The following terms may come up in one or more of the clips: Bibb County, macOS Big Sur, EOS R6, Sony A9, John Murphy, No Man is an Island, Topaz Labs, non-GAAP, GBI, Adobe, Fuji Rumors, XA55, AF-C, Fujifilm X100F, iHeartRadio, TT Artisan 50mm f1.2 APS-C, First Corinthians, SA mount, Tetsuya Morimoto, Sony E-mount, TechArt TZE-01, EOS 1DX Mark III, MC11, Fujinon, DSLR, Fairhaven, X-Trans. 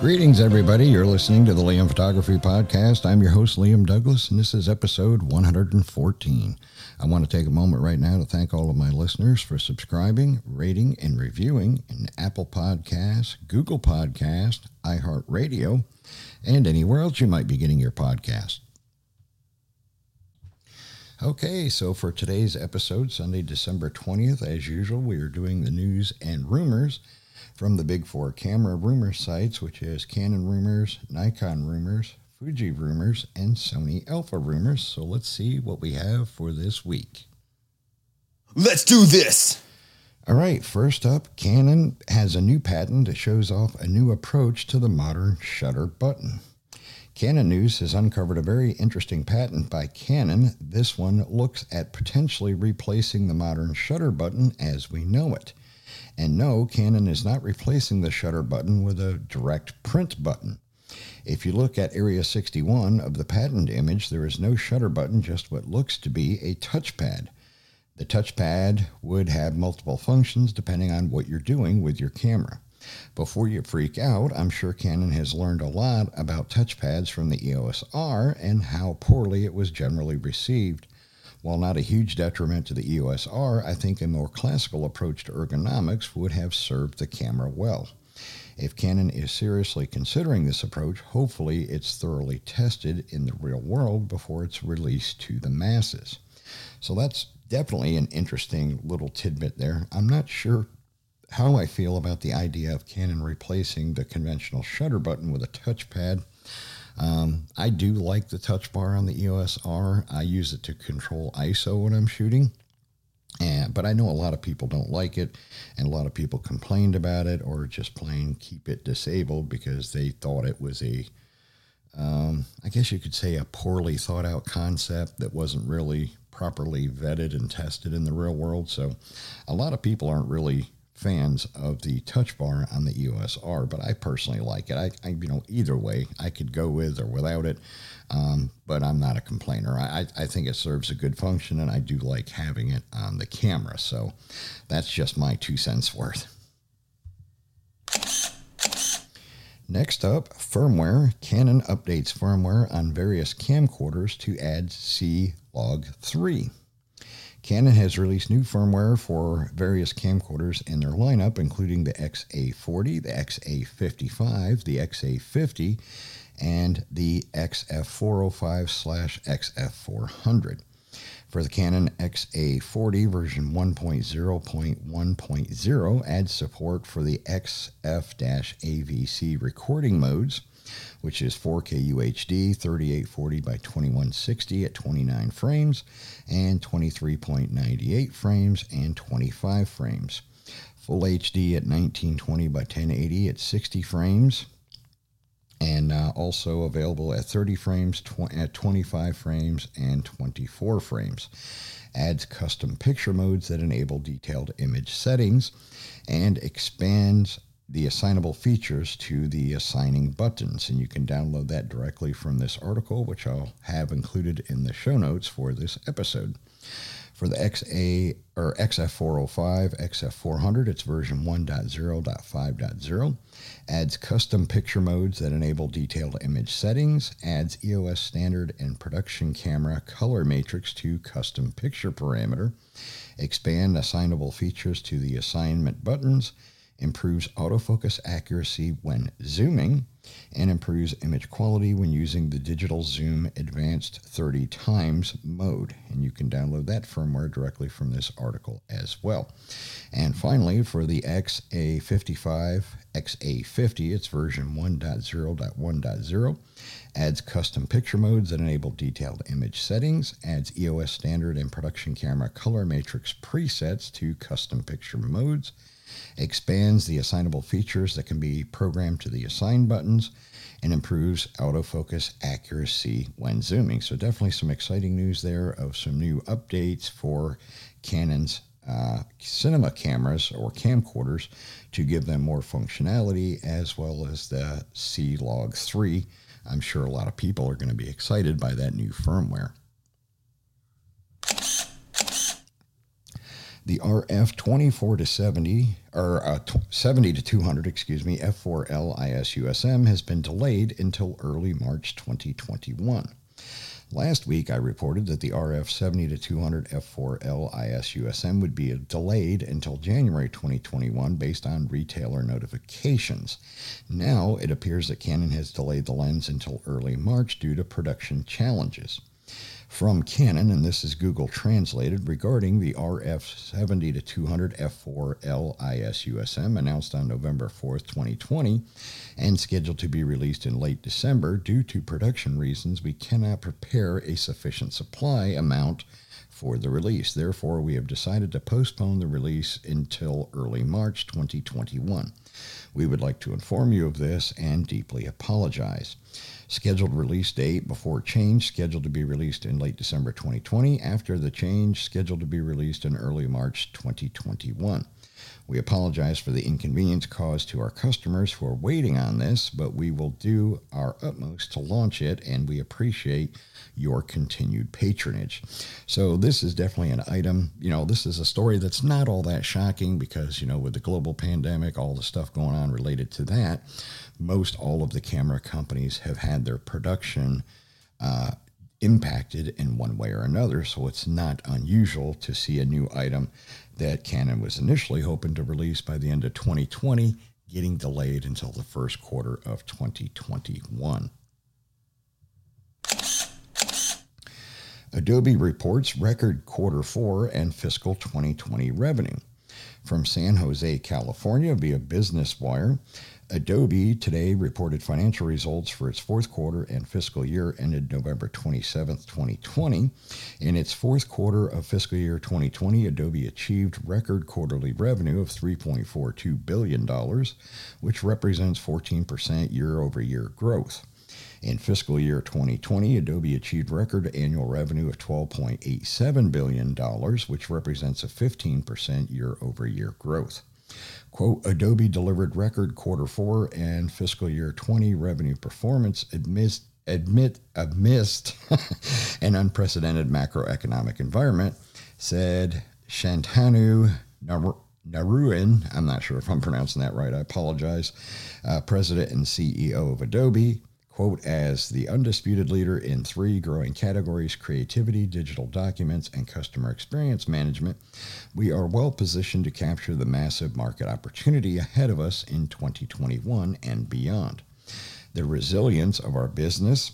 Greetings, everybody. You're listening to the Liam Photography Podcast. I'm your host, Liam Douglas, and this is episode 114. I want to take a moment right now to thank all of my listeners for subscribing, rating, and reviewing in Apple Podcasts, Google Podcasts, iHeartRadio, and anywhere else you might be getting your podcast. Okay, so for today's episode, Sunday, December 20th, as usual, we are doing the news and rumors from the big four camera rumor sites, which is Canon Rumors, Nikon Rumors, Fuji Rumors, and Sony Alpha Rumors. So let's see what we have for this week. Let's do this! All right, first up, Canon has a new patent that shows off a new approach to the modern shutter button. Canon News has uncovered a very interesting patent by Canon. This one looks at potentially replacing the modern shutter button as we know it. And no, Canon is not replacing the shutter button with a direct print button. If you look at Area 61 of the patent image, there is no shutter button, just what looks to be a touchpad. The touchpad would have multiple functions depending on what you're doing with your camera. Before you freak out, I'm sure Canon has learned a lot about touchpads from the EOS R and how poorly it was generally received. While not a huge detriment to the EOS R, I think a more classical approach to ergonomics would have served the camera well. If Canon is seriously considering this approach, hopefully it's thoroughly tested in the real world before it's released to the masses. So that's definitely an interesting little tidbit there. I'm not sure how I feel about the idea of Canon replacing the conventional shutter button with a touchpad. I do like the touch bar on the EOS R. I use it to control ISO when I'm shooting, but I know a lot of people don't like it, and a lot of people complained about it or just plain keep it disabled because they thought it was a, I guess you could say a poorly thought out concept that wasn't really properly vetted and tested in the real world. So a lot of people aren't really fans of the touch bar on the EOS R, but I personally like it. I you know, either way, I could go with or without it, but I'm not a complainer. I think it serves a good function, and I do like having it on the camera, so that's just my 2 cents worth. Next up, firmware. Canon updates firmware on various camcorders to add C-Log3. Canon has released new firmware for various camcorders in their lineup, including the XA40, the XA55, the XA50, and the XF405/XF400. For the Canon XA40 version 1.0.1.0 adds support for the XF-AVC recording modes, which is 4K UHD, 3840 by 2160 at 29 frames, and 23.98 frames, and 25 frames. Full HD at 1920 by 1080 at 60 frames, and also available at 30 frames, at 25 frames, and 24 frames. Adds custom picture modes that enable detailed image settings, and expands the assignable features to the assigning buttons, and you can download that directly from this article, which I'll have included in the show notes for this episode. For the XF405, XF400, it's version 1.0.5.0, adds custom picture modes that enable detailed image settings, adds EOS standard and production camera color matrix to custom picture parameter, expand assignable features to the assignment buttons, improves autofocus accuracy when zooming, and improves image quality when using the Digital Zoom Advanced 30 times mode. And you can download that firmware directly from this article as well. And finally, for the XA55, XA50, it's version 1.0.1.0, adds custom picture modes that enable detailed image settings, adds EOS standard and production camera color matrix presets to custom picture modes, expands the assignable features that can be programmed to the assign buttons, and improves autofocus accuracy when zooming. So definitely some exciting news there of some new updates for Canon's cinema cameras or camcorders to give them more functionality, as well as the C-Log 3. I'm sure a lot of people are going to be excited by that new firmware. The RF 70 to 200, F4L ISUSM has been delayed until early March 2021. Last week, I reported that the RF 70 to 200 F4L ISUSM would be delayed until January 2021 based on retailer notifications. Now, it appears that Canon has delayed the lens until early March due to production challenges. From Canon, and this is Google translated, regarding the RF 70 to 200 F4L ISUSM announced on November 4th, 2020 and scheduled to be released in late December, due to production reasons, we cannot prepare a sufficient supply amount for the release. Therefore, we have decided to postpone the release until early March 2021. We would like to inform you of this and deeply apologize. Scheduled release date before change, scheduled to be released in late December 2020. After the change, scheduled to be released in early March 2021. We apologize for the inconvenience caused to our customers who are waiting on this, but we will do our utmost to launch it, and we appreciate your continued patronage. So this is definitely an item, this is a story that's not all that shocking because, with the global pandemic, all the stuff going on related to that, most all of the camera companies have had their production impacted in one way or another. So it's not unusual to see a new item that Canon was initially hoping to release by the end of 2020, getting delayed until the first quarter of 2021. Adobe reports record quarter four and fiscal 2020 revenue. From San Jose, California, via Business Wire, Adobe today reported financial results for its fourth quarter and fiscal year ended November 27, 2020. In its fourth quarter of fiscal year 2020, Adobe achieved record quarterly revenue of $3.42 billion, which represents 14% year-over-year growth. In fiscal year 2020, Adobe achieved record annual revenue of $12.87 billion, which represents a 15% year-over-year growth. Quote, Adobe delivered record quarter four and fiscal year 20 revenue performance amidst an unprecedented macroeconomic environment, said Shantanu Narayan, I'm not sure if I'm pronouncing that right, I apologize, president and CEO of Adobe. Quote, as the undisputed leader in three growing categories, creativity, digital documents, and customer experience management, we are well positioned to capture the massive market opportunity ahead of us in 2021 and beyond. The resilience of our business,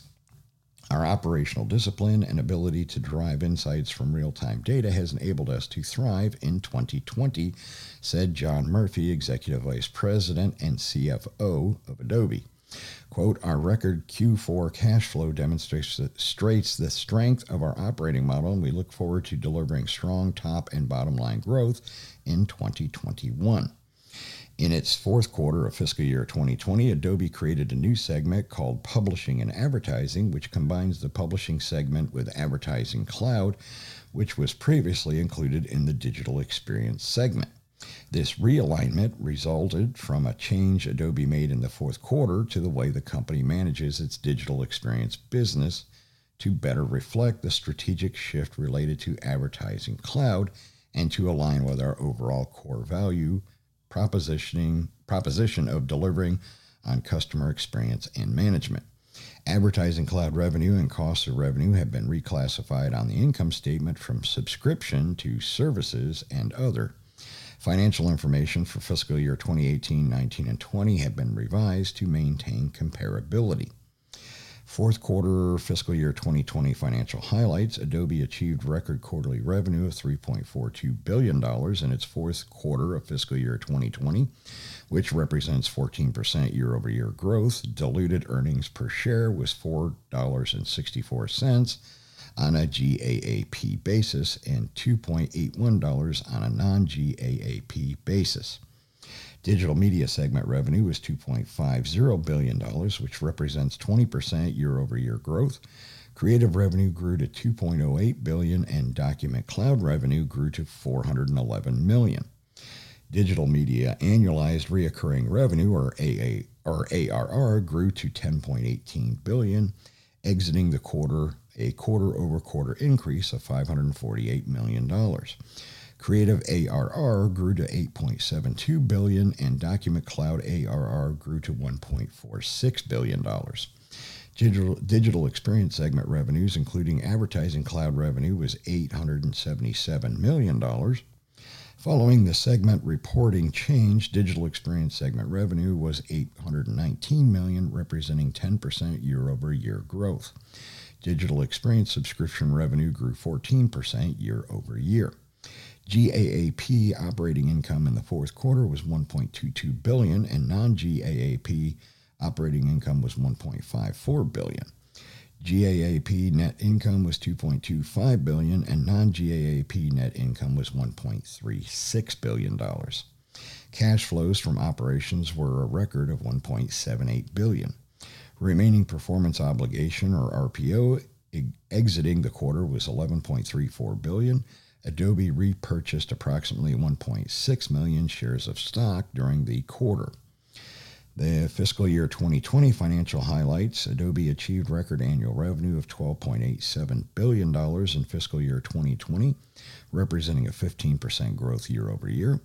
our operational discipline, and ability to derive insights from real-time data has enabled us to thrive in 2020, said John Murphy, Executive Vice President and CFO of Adobe. Quote, our record Q4 cash flow demonstrates the strength of our operating model, and we look forward to delivering strong top and bottom line growth in 2021. In its fourth quarter of fiscal year 2020, Adobe created a new segment called Publishing and Advertising, which combines the publishing segment with Advertising Cloud, which was previously included in the Digital Experience segment. This realignment resulted from a change Adobe made in the fourth quarter to the way the company manages its digital experience business to better reflect the strategic shift related to Advertising Cloud and to align with our overall core value proposition of delivering on customer experience and management. Advertising Cloud revenue and costs of revenue have been reclassified on the income statement from subscription to services and other. Financial information for fiscal year 2018, 19, and 20 have been revised to maintain comparability. Fourth quarter fiscal year 2020 financial highlights. Adobe achieved record quarterly revenue of $3.42 billion in its fourth quarter of fiscal year 2020, which represents 14% year-over-year growth. Diluted earnings per share was $4.64. on a GAAP basis and $2.81 on a non-GAAP basis. Digital media segment revenue was $2.50 billion, which represents 20% year-over-year growth. Creative revenue grew to $2.08 billion, and document cloud revenue grew to $411 million. Digital media annualized recurring revenue, or ARR, grew to $10.18 billion, exiting the quarter a quarter-over-quarter increase of $548 million. Creative ARR grew to $8.72 billion, and Document Cloud ARR grew to $1.46 billion. Digital Experience segment revenues, including Advertising Cloud revenue, was $877 million. Following the segment reporting change, Digital Experience segment revenue was $819 million, representing 10% year-over-year growth. Digital Experience subscription revenue grew 14% year-over-year. GAAP operating income in the fourth quarter was $1.22 billion, and non-GAAP operating income was $1.54 billion. GAAP net income was $2.25 billion, and non-GAAP net income was $1.36 billion. Cash flows from operations were a record of $1.78 billion. Remaining performance obligation, or RPO, exiting the quarter was $11.34 billion. Adobe repurchased approximately 1.6 million shares of stock during the quarter. The fiscal year 2020 financial highlights: Adobe achieved record annual revenue of $12.87 billion in fiscal year 2020, representing a 15% growth year over year.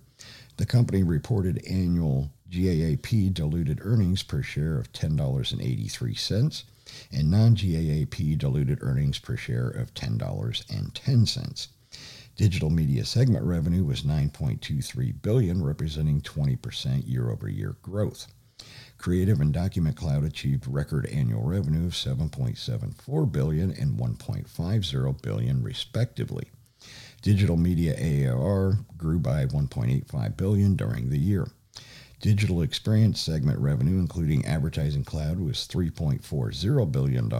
The company reported annual GAAP diluted earnings per share of $10.83 and non-GAAP diluted earnings per share of $10.10. Digital media segment revenue was $9.23 billion, representing 20% year-over-year growth. Creative and Document Cloud achieved record annual revenue of $7.74 billion and $1.50 billion, respectively. Digital media ARR grew by $1.85 billion during the year. Digital Experience segment revenue, including Advertising Cloud, was $3.40 billion.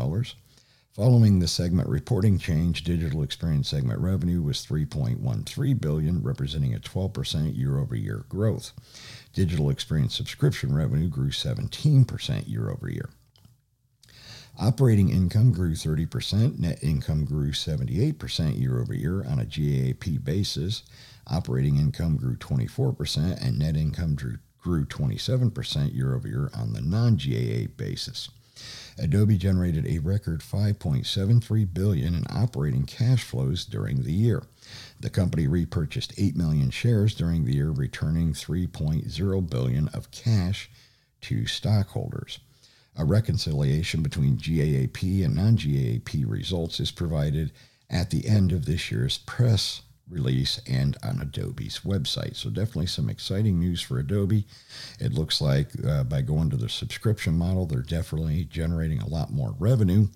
Following the segment reporting change, Digital Experience segment revenue was $3.13 billion, representing a 12% year-over-year growth. Digital Experience subscription revenue grew 17% year-over-year. Operating income grew 30%, net income grew 78% year-over-year on a GAAP basis. Operating income grew 24%, and net income grew 27% year-over-year on the non-GAAP basis. Adobe generated a record $5.73 billion in operating cash flows during the year. The company repurchased 8 million shares during the year, returning $3.0 billion of cash to stockholders. A reconciliation between GAAP and non-GAAP results is provided at the end of this year's press release and on Adobe's website. So definitely some exciting news for Adobe. It looks like by going to the subscription model, they're definitely generating a lot more revenue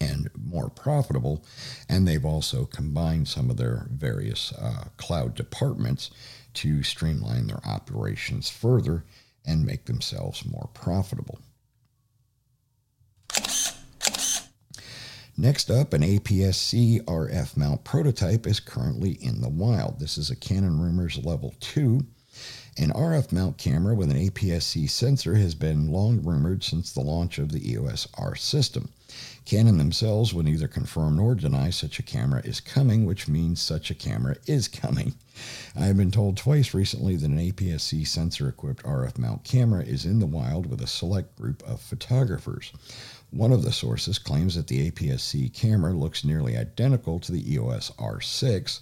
and more profitable. And they've also combined some of their various cloud departments to streamline their operations further and make themselves more profitable. Next up, an APS-C RF mount prototype is currently in the wild. This is a Canon Rumors Level 2. An RF mount camera with an APS-C sensor has been long rumored since the launch of the EOS R system. Canon themselves would neither confirm nor deny such a camera is coming, which means such a camera is coming. I have been told twice recently that an APS-C sensor-equipped RF mount camera is in the wild with a select group of photographers. One of the sources claims that the APS-C camera looks nearly identical to the EOS R6,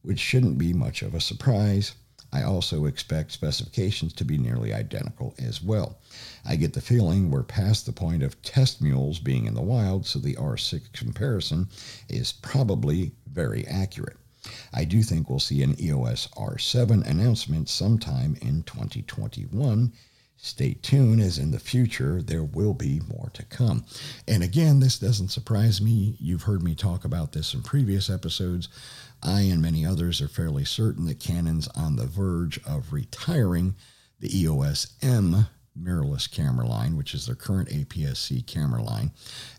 which shouldn't be much of a surprise. I also expect specifications to be nearly identical as well. I get the feeling we're past the point of test mules being in the wild, so the R6 comparison is probably very accurate. I do think we'll see an EOS R7 announcement sometime in 2021. Stay tuned, as in the future, there will be more to come. And again, this doesn't surprise me. You've heard me talk about this in previous episodes. I and many others are fairly certain that Canon's on the verge of retiring the EOS M mirrorless camera line, which is their current APS-C camera line,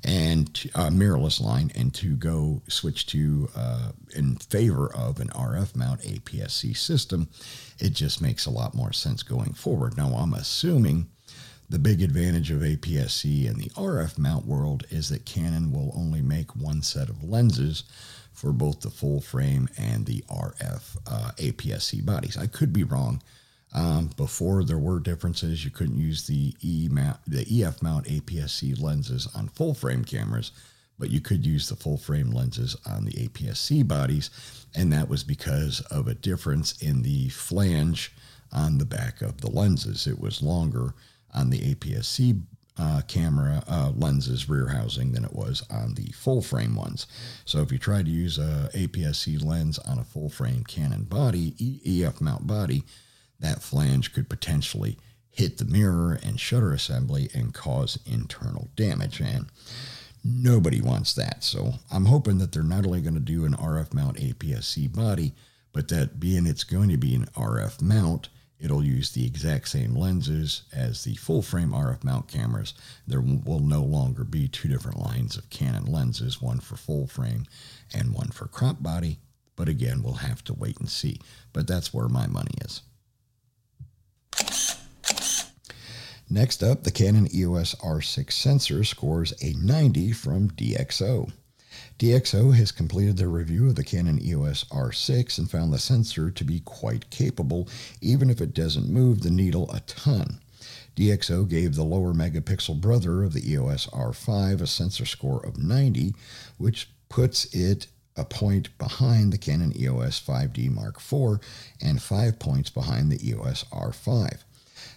and mirrorless line, and to go switch to in favor of an RF mount APS-C system, it just makes a lot more sense going forward. Now, I'm assuming the big advantage of APS-C in the RF mount world is that Canon will only make one set of lenses for both the full frame and the RF APS-C bodies. I could be wrong. Before there were differences, you couldn't use the EF mount APS-C lenses on full frame cameras, but you could use the full frame lenses on the APS-C bodies, and that was because of a difference in the flange on the back of the lenses. It was longer on the APS-C camera lenses rear housing than it was on the full frame ones. So if you try to use a APS-C lens on a full frame Canon body, EF mount body, that flange could potentially hit the mirror and shutter assembly and cause internal damage, and nobody wants that. So I'm hoping that they're not only going to do an RF mount APS-C body, but that being it's going to be an RF mount, it'll use the exact same lenses as the full-frame RF mount cameras. There will no longer be two different lines of Canon lenses, one for full-frame and one for crop body. But again, we'll have to wait and see. But that's where my money is. Next up, the Canon EOS R6 sensor scores a 90 from DxO. DxO has completed their review of the Canon EOS R6 and found the sensor to be quite capable, even if it doesn't move the needle a ton. DxO gave the lower megapixel brother of the EOS R5 a sensor score of 90, which puts it a point behind the Canon EOS 5D Mark IV and 5 points behind the EOS R5.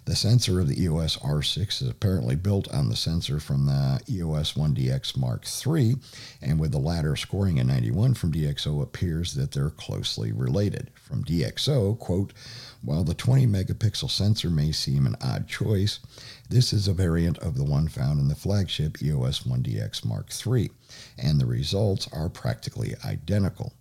The sensor of the EOS R6 is apparently built on the sensor from the EOS 1DX Mark III, and with the latter scoring a 91 from DxO, appears that they're closely related. From DxO, quote, "While the 20-megapixel sensor may seem an odd choice, this is a variant of the one found in the flagship EOS 1DX Mark III, and the results are practically identical.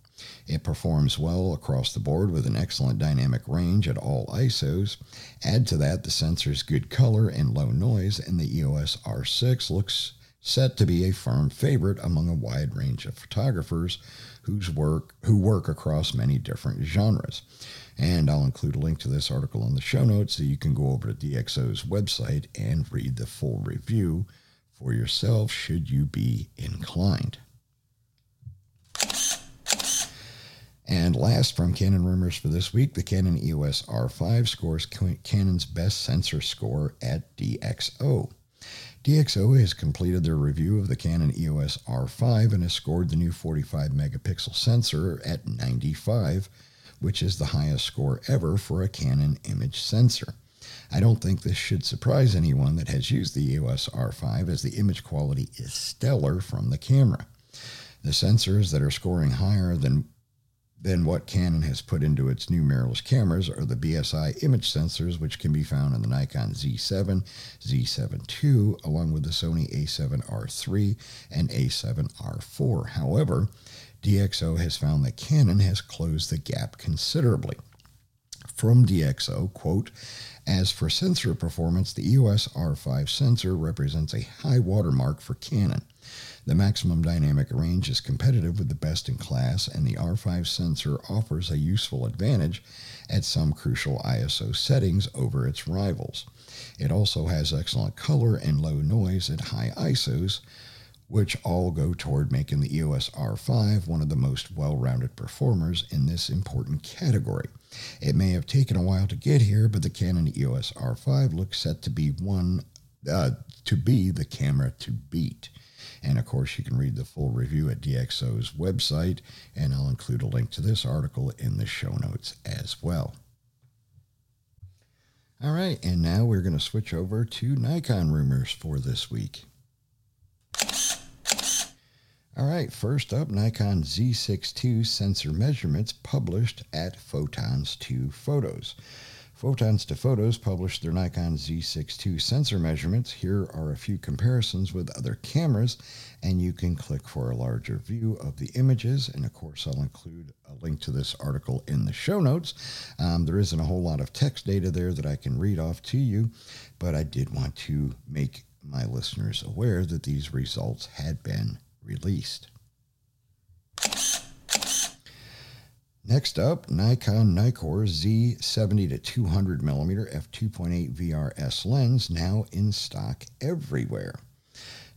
It performs well across the board with an excellent dynamic range at all ISOs. Add to that the sensor's good color and low noise, and the EOS R6 looks set to be a firm favorite among a wide range of photographers who work across many different genres." And I'll include a link to this article in the show notes so you can go over to DxO's website and read the full review for yourself should you be inclined. And last, from Canon Rumors for this week, the Canon EOS R5 scores Canon's best sensor score at DxO. DxO has completed their review of the Canon EOS R5 and has scored the new 45-megapixel sensor at 95, which is the highest score ever for a Canon image sensor. I don't think this should surprise anyone that has used the EOS R5, as the image quality is stellar from the camera. The sensors that are scoring higher than what Canon has put into its new mirrorless cameras are the BSI image sensors, which can be found in the Nikon Z7, Z7 II, along with the Sony A7S III and A7S IV. However, DxO has found that Canon has closed the gap considerably. From DxO, quote, "As for sensor performance, the EOS R5 sensor represents a high watermark for Canon. The maximum dynamic range is competitive with the best in class, and the R5 sensor offers a useful advantage at some crucial ISO settings over its rivals. It also has excellent color and low noise at high ISOs, which all go toward making the EOS R5 one of the most well-rounded performers in this important category. It may have taken a while to get here, but the Canon EOS R5 looks set to be the camera to beat." And of course, you can read the full review at DxO's website, and I'll include a link to this article in the show notes as well. All right, and now we're going to switch over to Nikon rumors for this week. All right, first up, Nikon Z6 II sensor measurements published at Photons 2 Photos. Photons 2 Photos published their Nikon Z6 II sensor measurements. Here are a few comparisons with other cameras, and you can click for a larger view of the images. And of course, I'll include a link to this article in the show notes. There isn't a whole lot of text data there that I can read off to you, but I did want to make my listeners aware that these results had been released. Next up, Nikon Nikkor Z70-200mm f2.8 VRS lens, now in stock everywhere.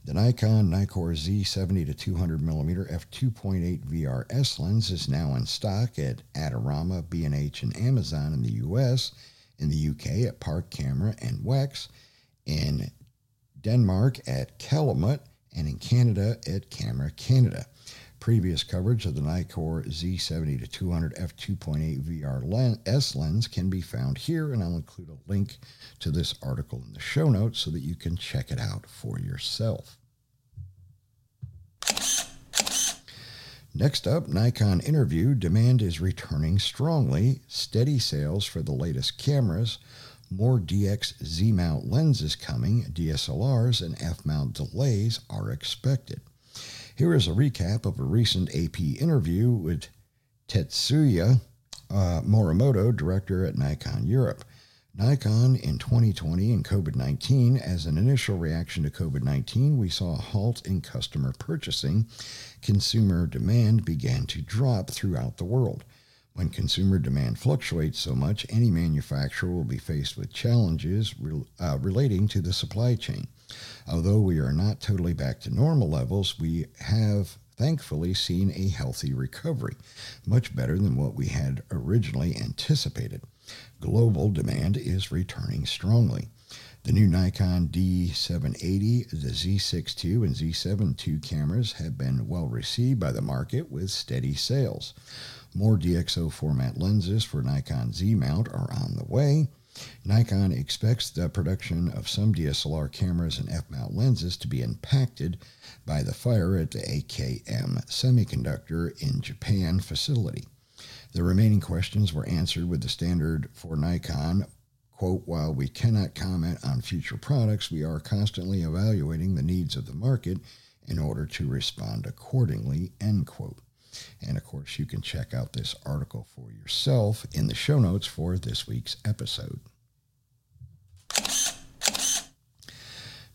The Nikon Nikkor Z70-200mm f2.8 VRS lens is now in stock at Adorama, B&H, and Amazon in the US, in the UK at Park Camera and Wex, in Denmark at Calumet, and in Canada at Camera Canada. Previous coverage of the Nikkor Z70-200 f2.8 VRS lens can be found here, and I'll include a link to this article in the show notes so that you can check it out for yourself. Next up, Nikon Interview. Demand is returning strongly. Steady sales for the latest cameras. More DX Z-mount lenses coming. DSLRs and F-mount delays are expected. Here is a recap of a recent AP interview with Tetsuya Morimoto, director at Nikon Europe. Nikon in 2020 and COVID-19. As an initial reaction to COVID-19, we saw a halt in customer purchasing. Consumer demand began to drop throughout the world. When consumer demand fluctuates so much, any manufacturer will be faced with challenges relating to the supply chain. Although we are not totally back to normal levels, we have thankfully seen a healthy recovery, much better than what we had originally anticipated. Global demand is returning strongly. The new Nikon D780, the Z6 II, and Z7 II cameras have been well received by the market with steady sales. More DxO format lenses for Nikon Z-mount are on the way. Nikon expects the production of some DSLR cameras and F-mount lenses to be impacted by the fire at the AKM Semiconductor in Japan facility. The remaining questions were answered with the standard for Nikon, quote, "While we cannot comment on future products, we are constantly evaluating the needs of the market in order to respond accordingly," end quote. And, of course, you can check out this article for yourself in the show notes for this week's episode.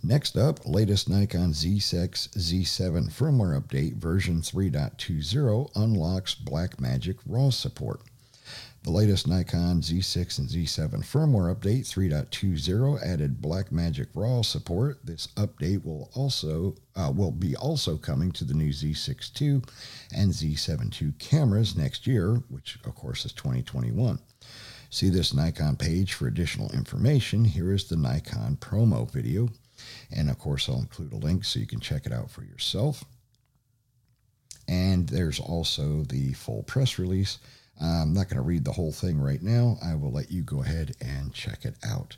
Next up, latest Nikon Z6, Z7 firmware update version 3.20 unlocks Blackmagic RAW support. The latest Nikon Z6 and Z7 firmware update 3.20 added Blackmagic RAW support. This update will be also coming to the new Z6 II and Z7 II cameras next year, which of course is 2021. See this Nikon page for additional information. Here is the Nikon promo video, and of course I'll include a link so you can check it out for yourself. And there's also the full press release. I'm not going to read the whole thing right now. I will let you go ahead and check it out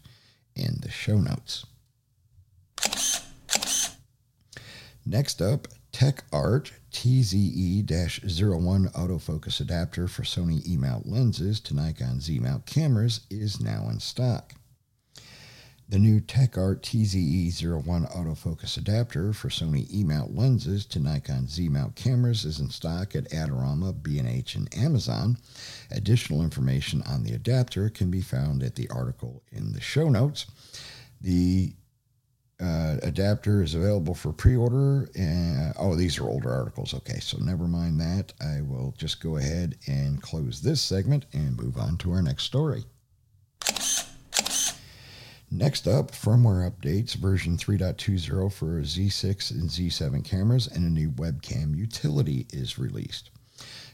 in the show notes. Next up, TechArt TZE-01 autofocus adapter for Sony E-mount lenses to Nikon Z-mount cameras is now in stock. The new TechArt TZE-01 autofocus adapter for Sony E-mount lenses to Nikon Z-mount cameras is in stock at Adorama, B&H, and Amazon. Additional information on the adapter can be found at the article in the show notes. The adapter is available for pre-order. These are older articles. Okay, so never mind that. I will just go ahead and close this segment and move on to our next story. Next up, firmware updates version 3.20 for Z6 and Z7 cameras, and a new webcam utility is released.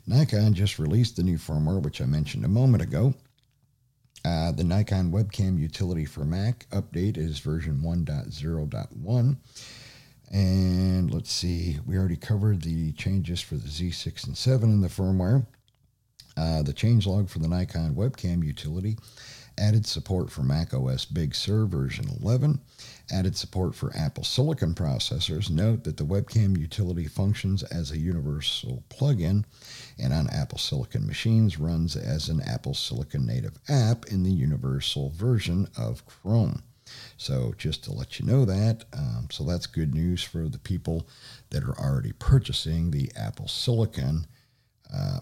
Nikon just released the new firmware, which I mentioned a moment ago. The Nikon webcam utility for Mac update is version 1.0.1. And let's see, we already covered the changes for the Z6 and 7 in the firmware. The changelog for the Nikon webcam utility added support for macOS Big Sur version 11, Added support for Apple Silicon processors. Note that the webcam utility functions as a universal plugin, and on Apple Silicon machines runs as an Apple Silicon native app in the universal version of Chrome. So just to let you know that, so that's good news for the people that are already purchasing the Apple Silicon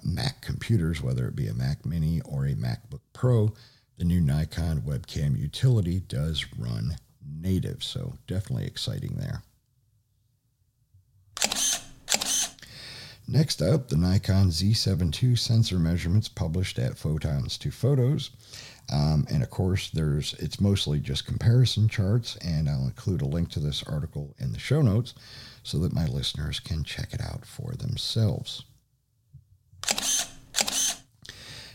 Mac computers, whether it be a Mac Mini or a MacBook Pro. The new Nikon webcam utility does run native, so definitely exciting there. Next up, the Nikon Z7 II sensor measurements published at Photons 2 Photos. And of course, it's mostly just comparison charts, and I'll include a link to this article in the show notes so that my listeners can check it out for themselves.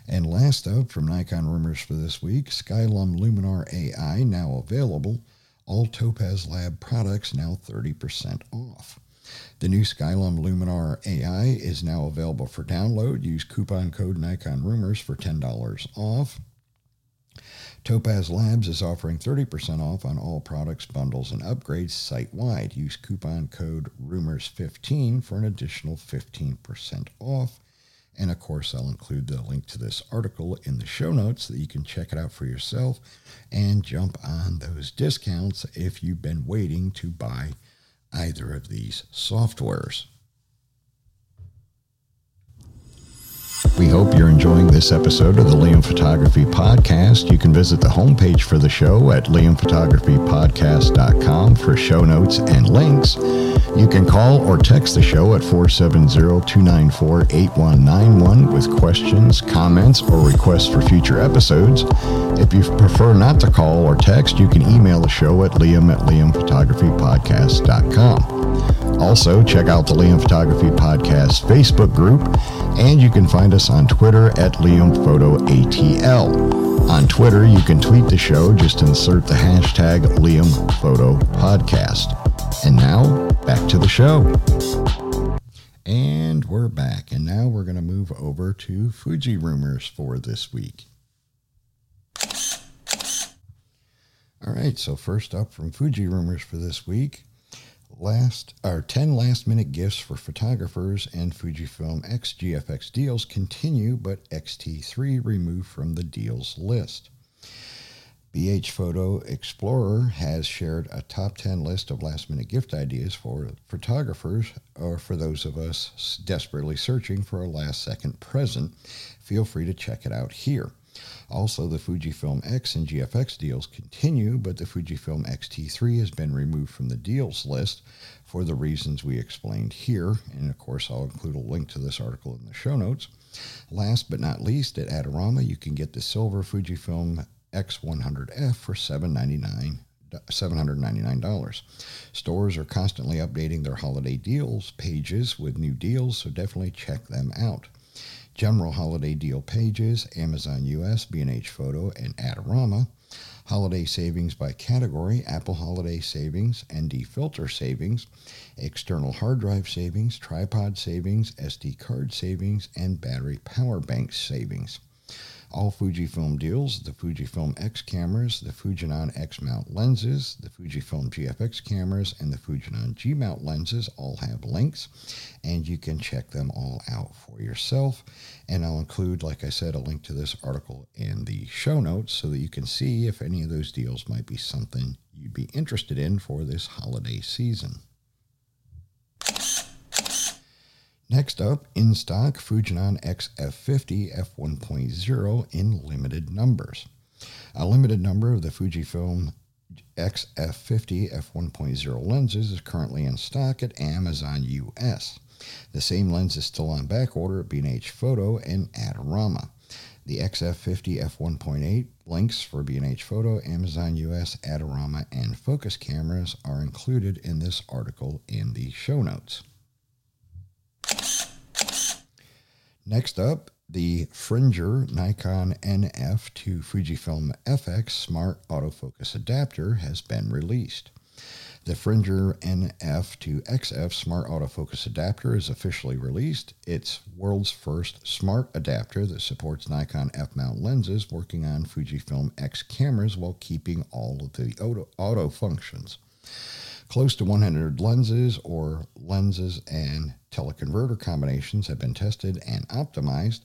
And last up from Nikon Rumors for this week, Skylum Luminar AI now available. All Topaz Lab products now 30% off. The new Skylum Luminar AI is now available for download. Use coupon code Nikon Rumors for $10 off. Topaz Labs is offering 30% off on all products, bundles, and upgrades site-wide. Use coupon code Rumors15 for an additional 15% off. And of course, I'll include the link to this article in the show notes so that you can check it out for yourself and jump on those discounts if you've been waiting to buy either of these softwares. We hope you're enjoying this episode of the Liam Photography Podcast. You can visit the homepage for the show at liamphotographypodcast.com for show notes and links. You can call or text the show at 470-294-8191 with questions, comments, or requests for future episodes. If you prefer not to call or text, you can email the show at liam@liamphotographypodcast.com. Also, check out the Liam Photography Podcast Facebook group, and you can find us on Twitter at LiamPhotoATL. On Twitter, you can tweet the show. Just insert the hashtag #LiamPhotoPodcast. And now, back to the show. And we're back, and now we're going to move over to Fuji Rumors for this week. All right, so first up from Fuji Rumors for this week, 10 last-minute gifts for photographers and Fujifilm X GFX deals continue, but X-T3 removed from the deals list. BH Photo Explorer has shared a top 10 list of last-minute gift ideas for photographers or for those of us desperately searching for a last-second present. Feel free to check it out here. Also, the Fujifilm X and GFX deals continue, but the Fujifilm X-T3 has been removed from the deals list for the reasons we explained here, and of course I'll include a link to this article in the show notes. Last but not least, at Adorama, you can get the silver Fujifilm X100F for $799. Stores are constantly updating their holiday deals pages with new deals, so definitely check them out. General holiday deal pages, Amazon US, B&H Photo, and Adorama. Holiday savings by category, Apple Holiday Savings, ND Filter Savings, External Hard Drive Savings, Tripod Savings, SD Card Savings, and Battery Power Bank Savings. All Fujifilm deals, the Fujifilm X cameras, the Fujinon X-mount lenses, the Fujifilm GFX cameras, and the Fujinon G-mount lenses all have links, and you can check them all out for yourself. And I'll include, like I said, a link to this article in the show notes so that you can see if any of those deals might be something you'd be interested in for this holiday season. Next up, in stock, Fujinon XF50 f1.0 in limited numbers. A limited number of the Fujifilm XF50 f1.0 lenses is currently in stock at Amazon US. The same lens is still on backorder at B&H Photo and Adorama. The XF50 f1.8 links for B&H Photo, Amazon US, Adorama, and Focus cameras are included in this article in the show notes. Next up, the Fringer Nikon NF to Fujifilm FX Smart Autofocus Adapter has been released. The Fringer NF to XF Smart Autofocus Adapter is officially released. It's world's first smart adapter that supports Nikon F-mount lenses working on Fujifilm X cameras while keeping all of the auto functions. Close to 100 lenses or lenses and teleconverter combinations have been tested and optimized.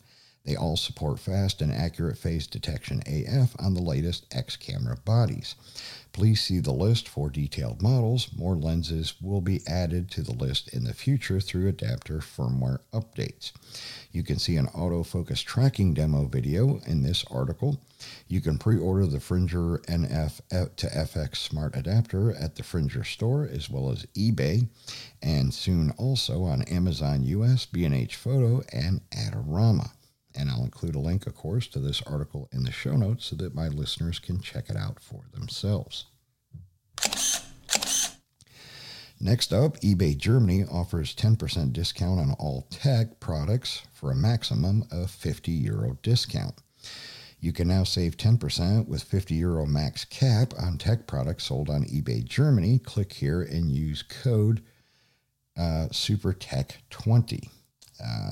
They all support fast and accurate phase detection AF on the latest X camera bodies. Please see the list for detailed models. More lenses will be added to the list in the future through adapter firmware updates. You can see an autofocus tracking demo video in this article. You can pre-order the Fringer NF to FX Smart Adapter at the Fringer store as well as eBay, and soon also on Amazon US, B&H Photo, and Adorama. And I'll include a link, of course, to this article in the show notes so that my listeners can check it out for themselves. Next up, eBay Germany offers 10% discount on all tech products for a maximum of €50 discount. You can now save 10% with €50 max cap on tech products sold on eBay Germany. Click here and use code SUPERTECH20.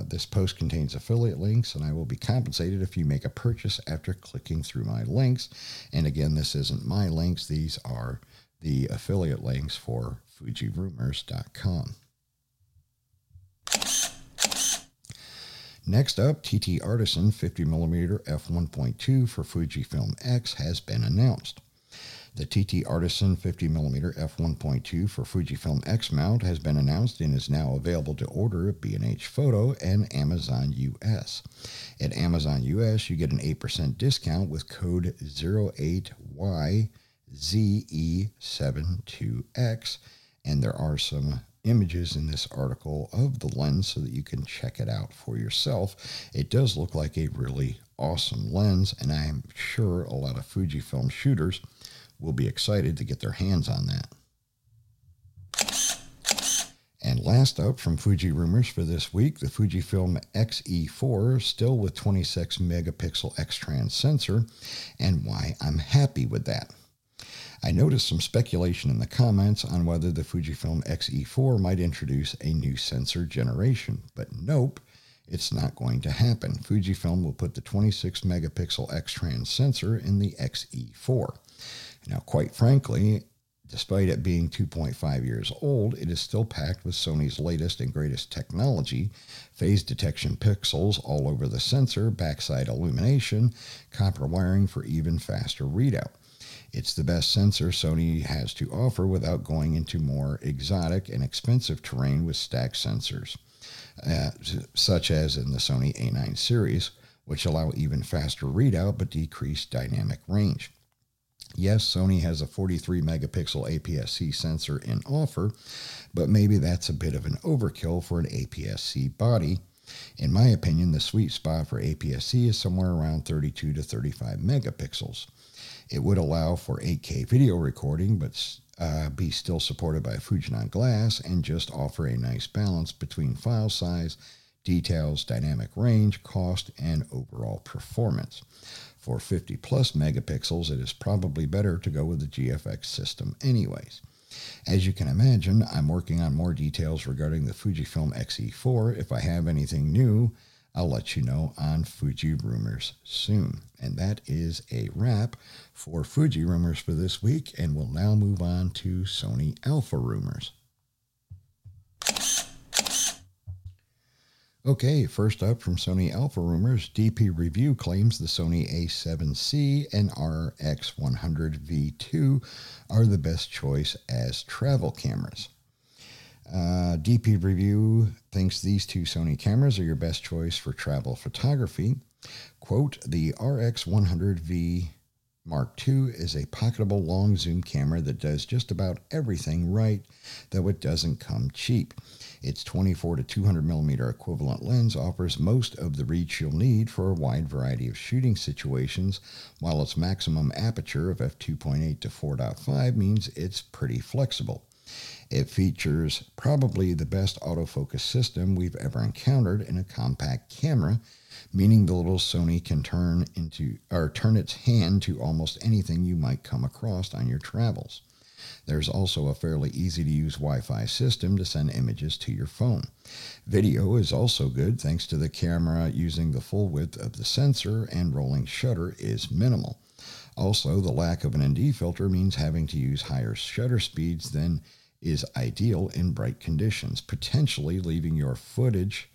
This post contains affiliate links, and I will be compensated if you make a purchase after clicking through my links. And again, this isn't my links. These are the affiliate links for FujiRumors.com. Next up, TT Artisan 50mm f1.2 for Fujifilm X has been announced. The TT Artisan 50mm f1.2 for Fujifilm X mount has been announced and is now available to order at B&H Photo and Amazon US. At Amazon US, you get an 8% discount with code 08YZE72X, and there are some images in this article of the lens so that you can check it out for yourself. It does look like a really awesome lens, and I am sure a lot of Fujifilm shooters will be excited to get their hands on that. And last up from Fuji Rumors for this week, the Fujifilm XE4, still with 26 megapixel X-Trans sensor, and why I'm happy with that. I noticed some speculation in the comments on whether the Fujifilm XE4 might introduce a new sensor generation, but nope. It's not going to happen. Fujifilm will put the 26 megapixel X-Trans sensor in the XE4. Now, quite frankly, despite it being 2.5 years old, it is still packed with Sony's latest and greatest technology, phase detection pixels all over the sensor, backside illumination, copper wiring for even faster readout. It's the best sensor Sony has to offer without going into more exotic and expensive terrain with stacked sensors. Such as in the Sony A9 series, which allow even faster readout but decrease dynamic range. Yes, Sony has a 43 megapixel APS-C sensor in offer, but maybe that's a bit of an overkill for an APS-C body. In my opinion, the sweet spot for APS-C is somewhere around 32 to 35 megapixels. It would allow for 8K video recording, but be still supported by Fujinon glass and just offer a nice balance between file size, details, dynamic range, cost, and overall performance. For 50 plus megapixels, it is probably better to go with the GFX system anyways. As you can imagine, I'm working on more details regarding the Fujifilm XE4. If I have anything new, I'll let you know on Fuji Rumors soon. And that is a wrap for Fuji Rumors for this week, and we'll now move on to Sony Alpha Rumors. Okay, first up from Sony Alpha Rumors, DP Review claims the Sony A7C and RX100V2 are the best choice as travel cameras. DP Review thinks these two Sony cameras are your best choice for travel photography. Quote, the RX 100V Mark II is a pocketable long zoom camera that does just about everything right, though it doesn't come cheap. Its 24 to 200mm equivalent lens offers most of the reach you'll need for a wide variety of shooting situations, while its maximum aperture of f2.8 to 4.5 means it's pretty flexible. It features probably the best autofocus system we've ever encountered in a compact camera, meaning the little Sony can turn its hand to almost anything you might come across on your travels. There's also a fairly easy-to-use Wi-Fi system to send images to your phone. Video is also good thanks to the camera using the full width of the sensor, and rolling shutter is minimal. Also, the lack of an ND filter means having to use higher shutter speeds than is ideal in bright conditions, potentially leaving your footage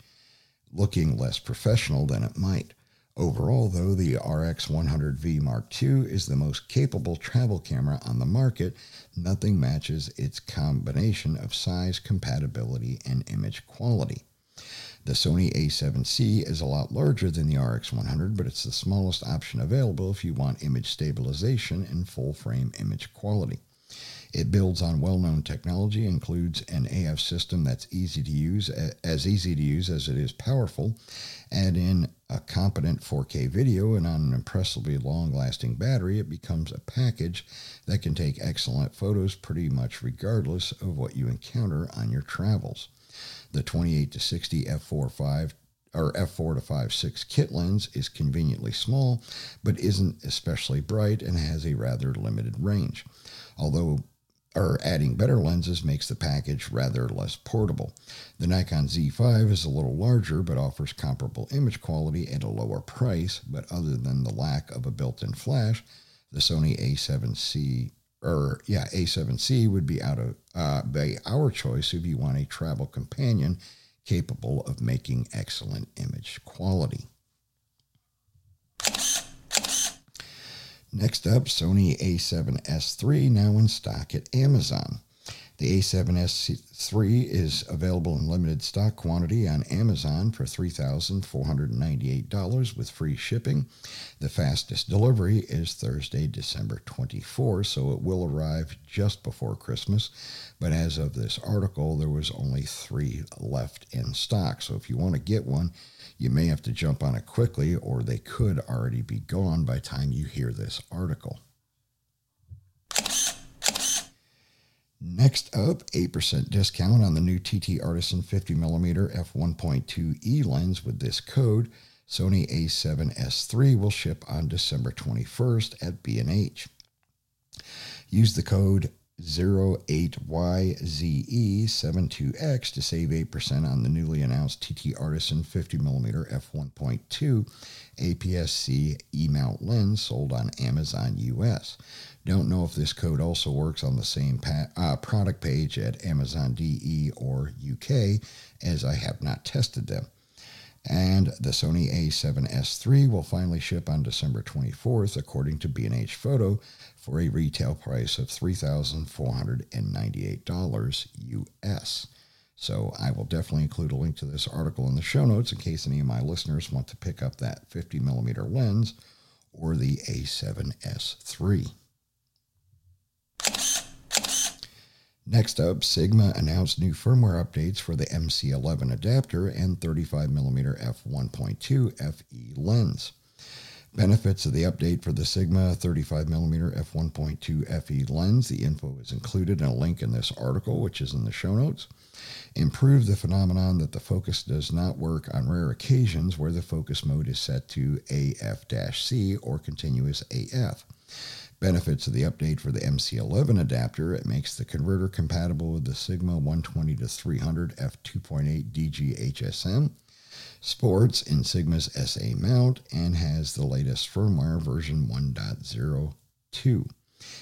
looking less professional than it might. Overall, though, the RX 100V Mark II is the most capable travel camera on the market. Nothing matches its combination of size, compatibility, and image quality. The Sony A7C is a lot larger than the RX 100, but it's the smallest option available if you want image stabilization and full-frame image quality. It builds on well-known technology, includes an AF system that's easy to use as it is powerful, add in a competent 4K video, and on an impressively long-lasting battery, it becomes a package that can take excellent photos pretty much regardless of what you encounter on your travels. The 28-60 f/4.5 or f/4 to 5.6 kit lens is conveniently small, but isn't especially bright and has a rather limited range. Although adding better lenses makes the package rather less portable. The Nikon Z5 is a little larger but offers comparable image quality at a lower price, but other than the lack of a built-in flash, the Sony A7C would be our choice if you want a travel companion capable of making excellent image quality. Next up, Sony A7S III, now in stock at Amazon. The A7S III is available in limited stock quantity on Amazon for $3,498 with free shipping. The fastest delivery is Thursday, December 24, so it will arrive just before Christmas. But as of this article, there was only 3 left in stock. So if you want to get one, you may have to jump on it quickly, or they could already be gone by the time you hear this article. Next up, 8% discount on the new TT Artisan 50mm f1.2e lens with this code. Sony A7S III will ship on December 21st at B&H. Use the code 08YZE72X to save 8% on the newly announced TT Artisan 50mm f1.2 APS-C E-mount lens sold on Amazon US. Don't know if this code also works on the same product page at Amazon DE or UK, as I have not tested them. And the Sony A7S III will finally ship on December 24th, according to B&H Photo, for a retail price of $3,498 US. So I will definitely include a link to this article in the show notes in case any of my listeners want to pick up that 50mm lens or the A7S III. Next up, Sigma announced new firmware updates for the MC11 adapter and 35mm f1.2 FE lens. Benefits of the update for the Sigma 35mm f1.2 FE lens. The info is included in a link in this article, which is in the show notes. Improve the phenomenon that the focus does not work on rare occasions where the focus mode is set to AF-C or continuous AF. Benefits of the update for the MC11 adapter. It makes the converter compatible with the Sigma 120-300 f2.8 DG HSM, sports in Sigma's SA mount, and has the latest firmware version 1.02.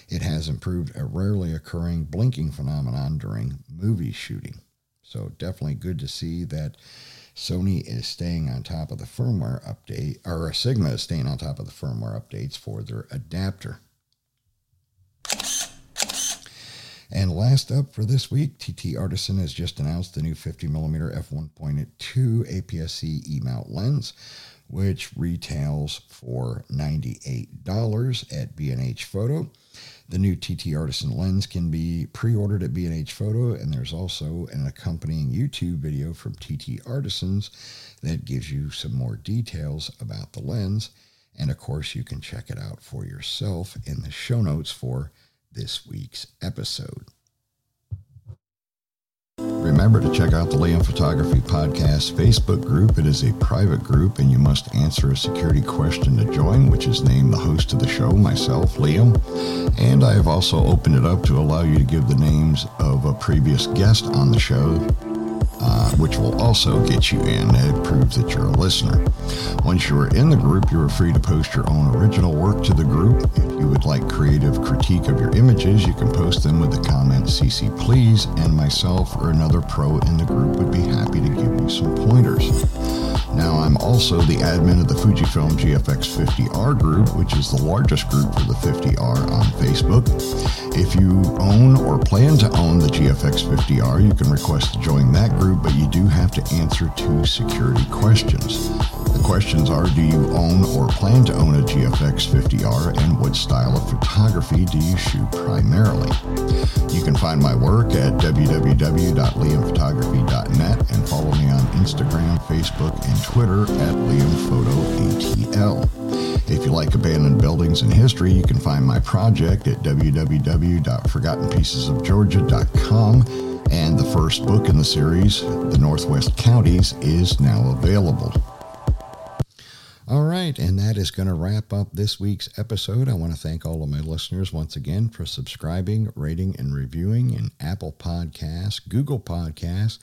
It has improved a rarely occurring blinking phenomenon during movie shooting. So definitely good to see that Sony is staying on top of the firmware update, or Sigma is staying on top of the firmware updates for their adapter. And last up for this week, TT Artisan has just announced the new 50mm f1.2 APS-C E-mount lens, which retails for $98 at B&H Photo. The new TT Artisan lens can be pre-ordered at B&H Photo, and there's also an accompanying YouTube video from TT Artisans that gives you some more details about the lens. And of course, you can check it out for yourself in the show notes for this week's episode. Remember Remember to check out the Liam Photography Podcast Facebook group. It is a private group, and you must answer a security question to join, which is named the host of the show, myself, Liam. And I have also opened it up to allow you to give the names of a previous guest on the show, which will also get you in. It proves that you're a listener. Once you are in the group, you are free to post your own original work to the group. If you would like creative critique of your images, you can post them with the comment CC please, and myself or another pro in the group would be happy to give you some pointers. Now, I'm also the admin of the Fujifilm GFX 50R group, which is the largest group for the 50R on Facebook. If you own or plan to own the GFX 50R, you can request to join that group, but you do have to answer 2 security questions. The questions are, do you own or plan to own a GFX 50R, and what style of photography do you shoot primarily? You can find my work at www.liamphotography.net and follow me on Instagram, Facebook, and Twitter at LiamPhotoATL. If you like abandoned buildings and history, you can find my project at www.forgottenpiecesofgeorgia.com. And the first book in the series, The Northwest Counties, is now available. All right, and that is going to wrap up this week's episode. I want to thank all of my listeners once again for subscribing, rating, and reviewing in Apple Podcasts, Google Podcasts,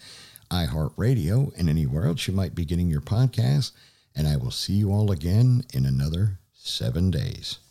iHeartRadio, and anywhere else you might be getting your podcasts. And I will see you all again in another 7 days.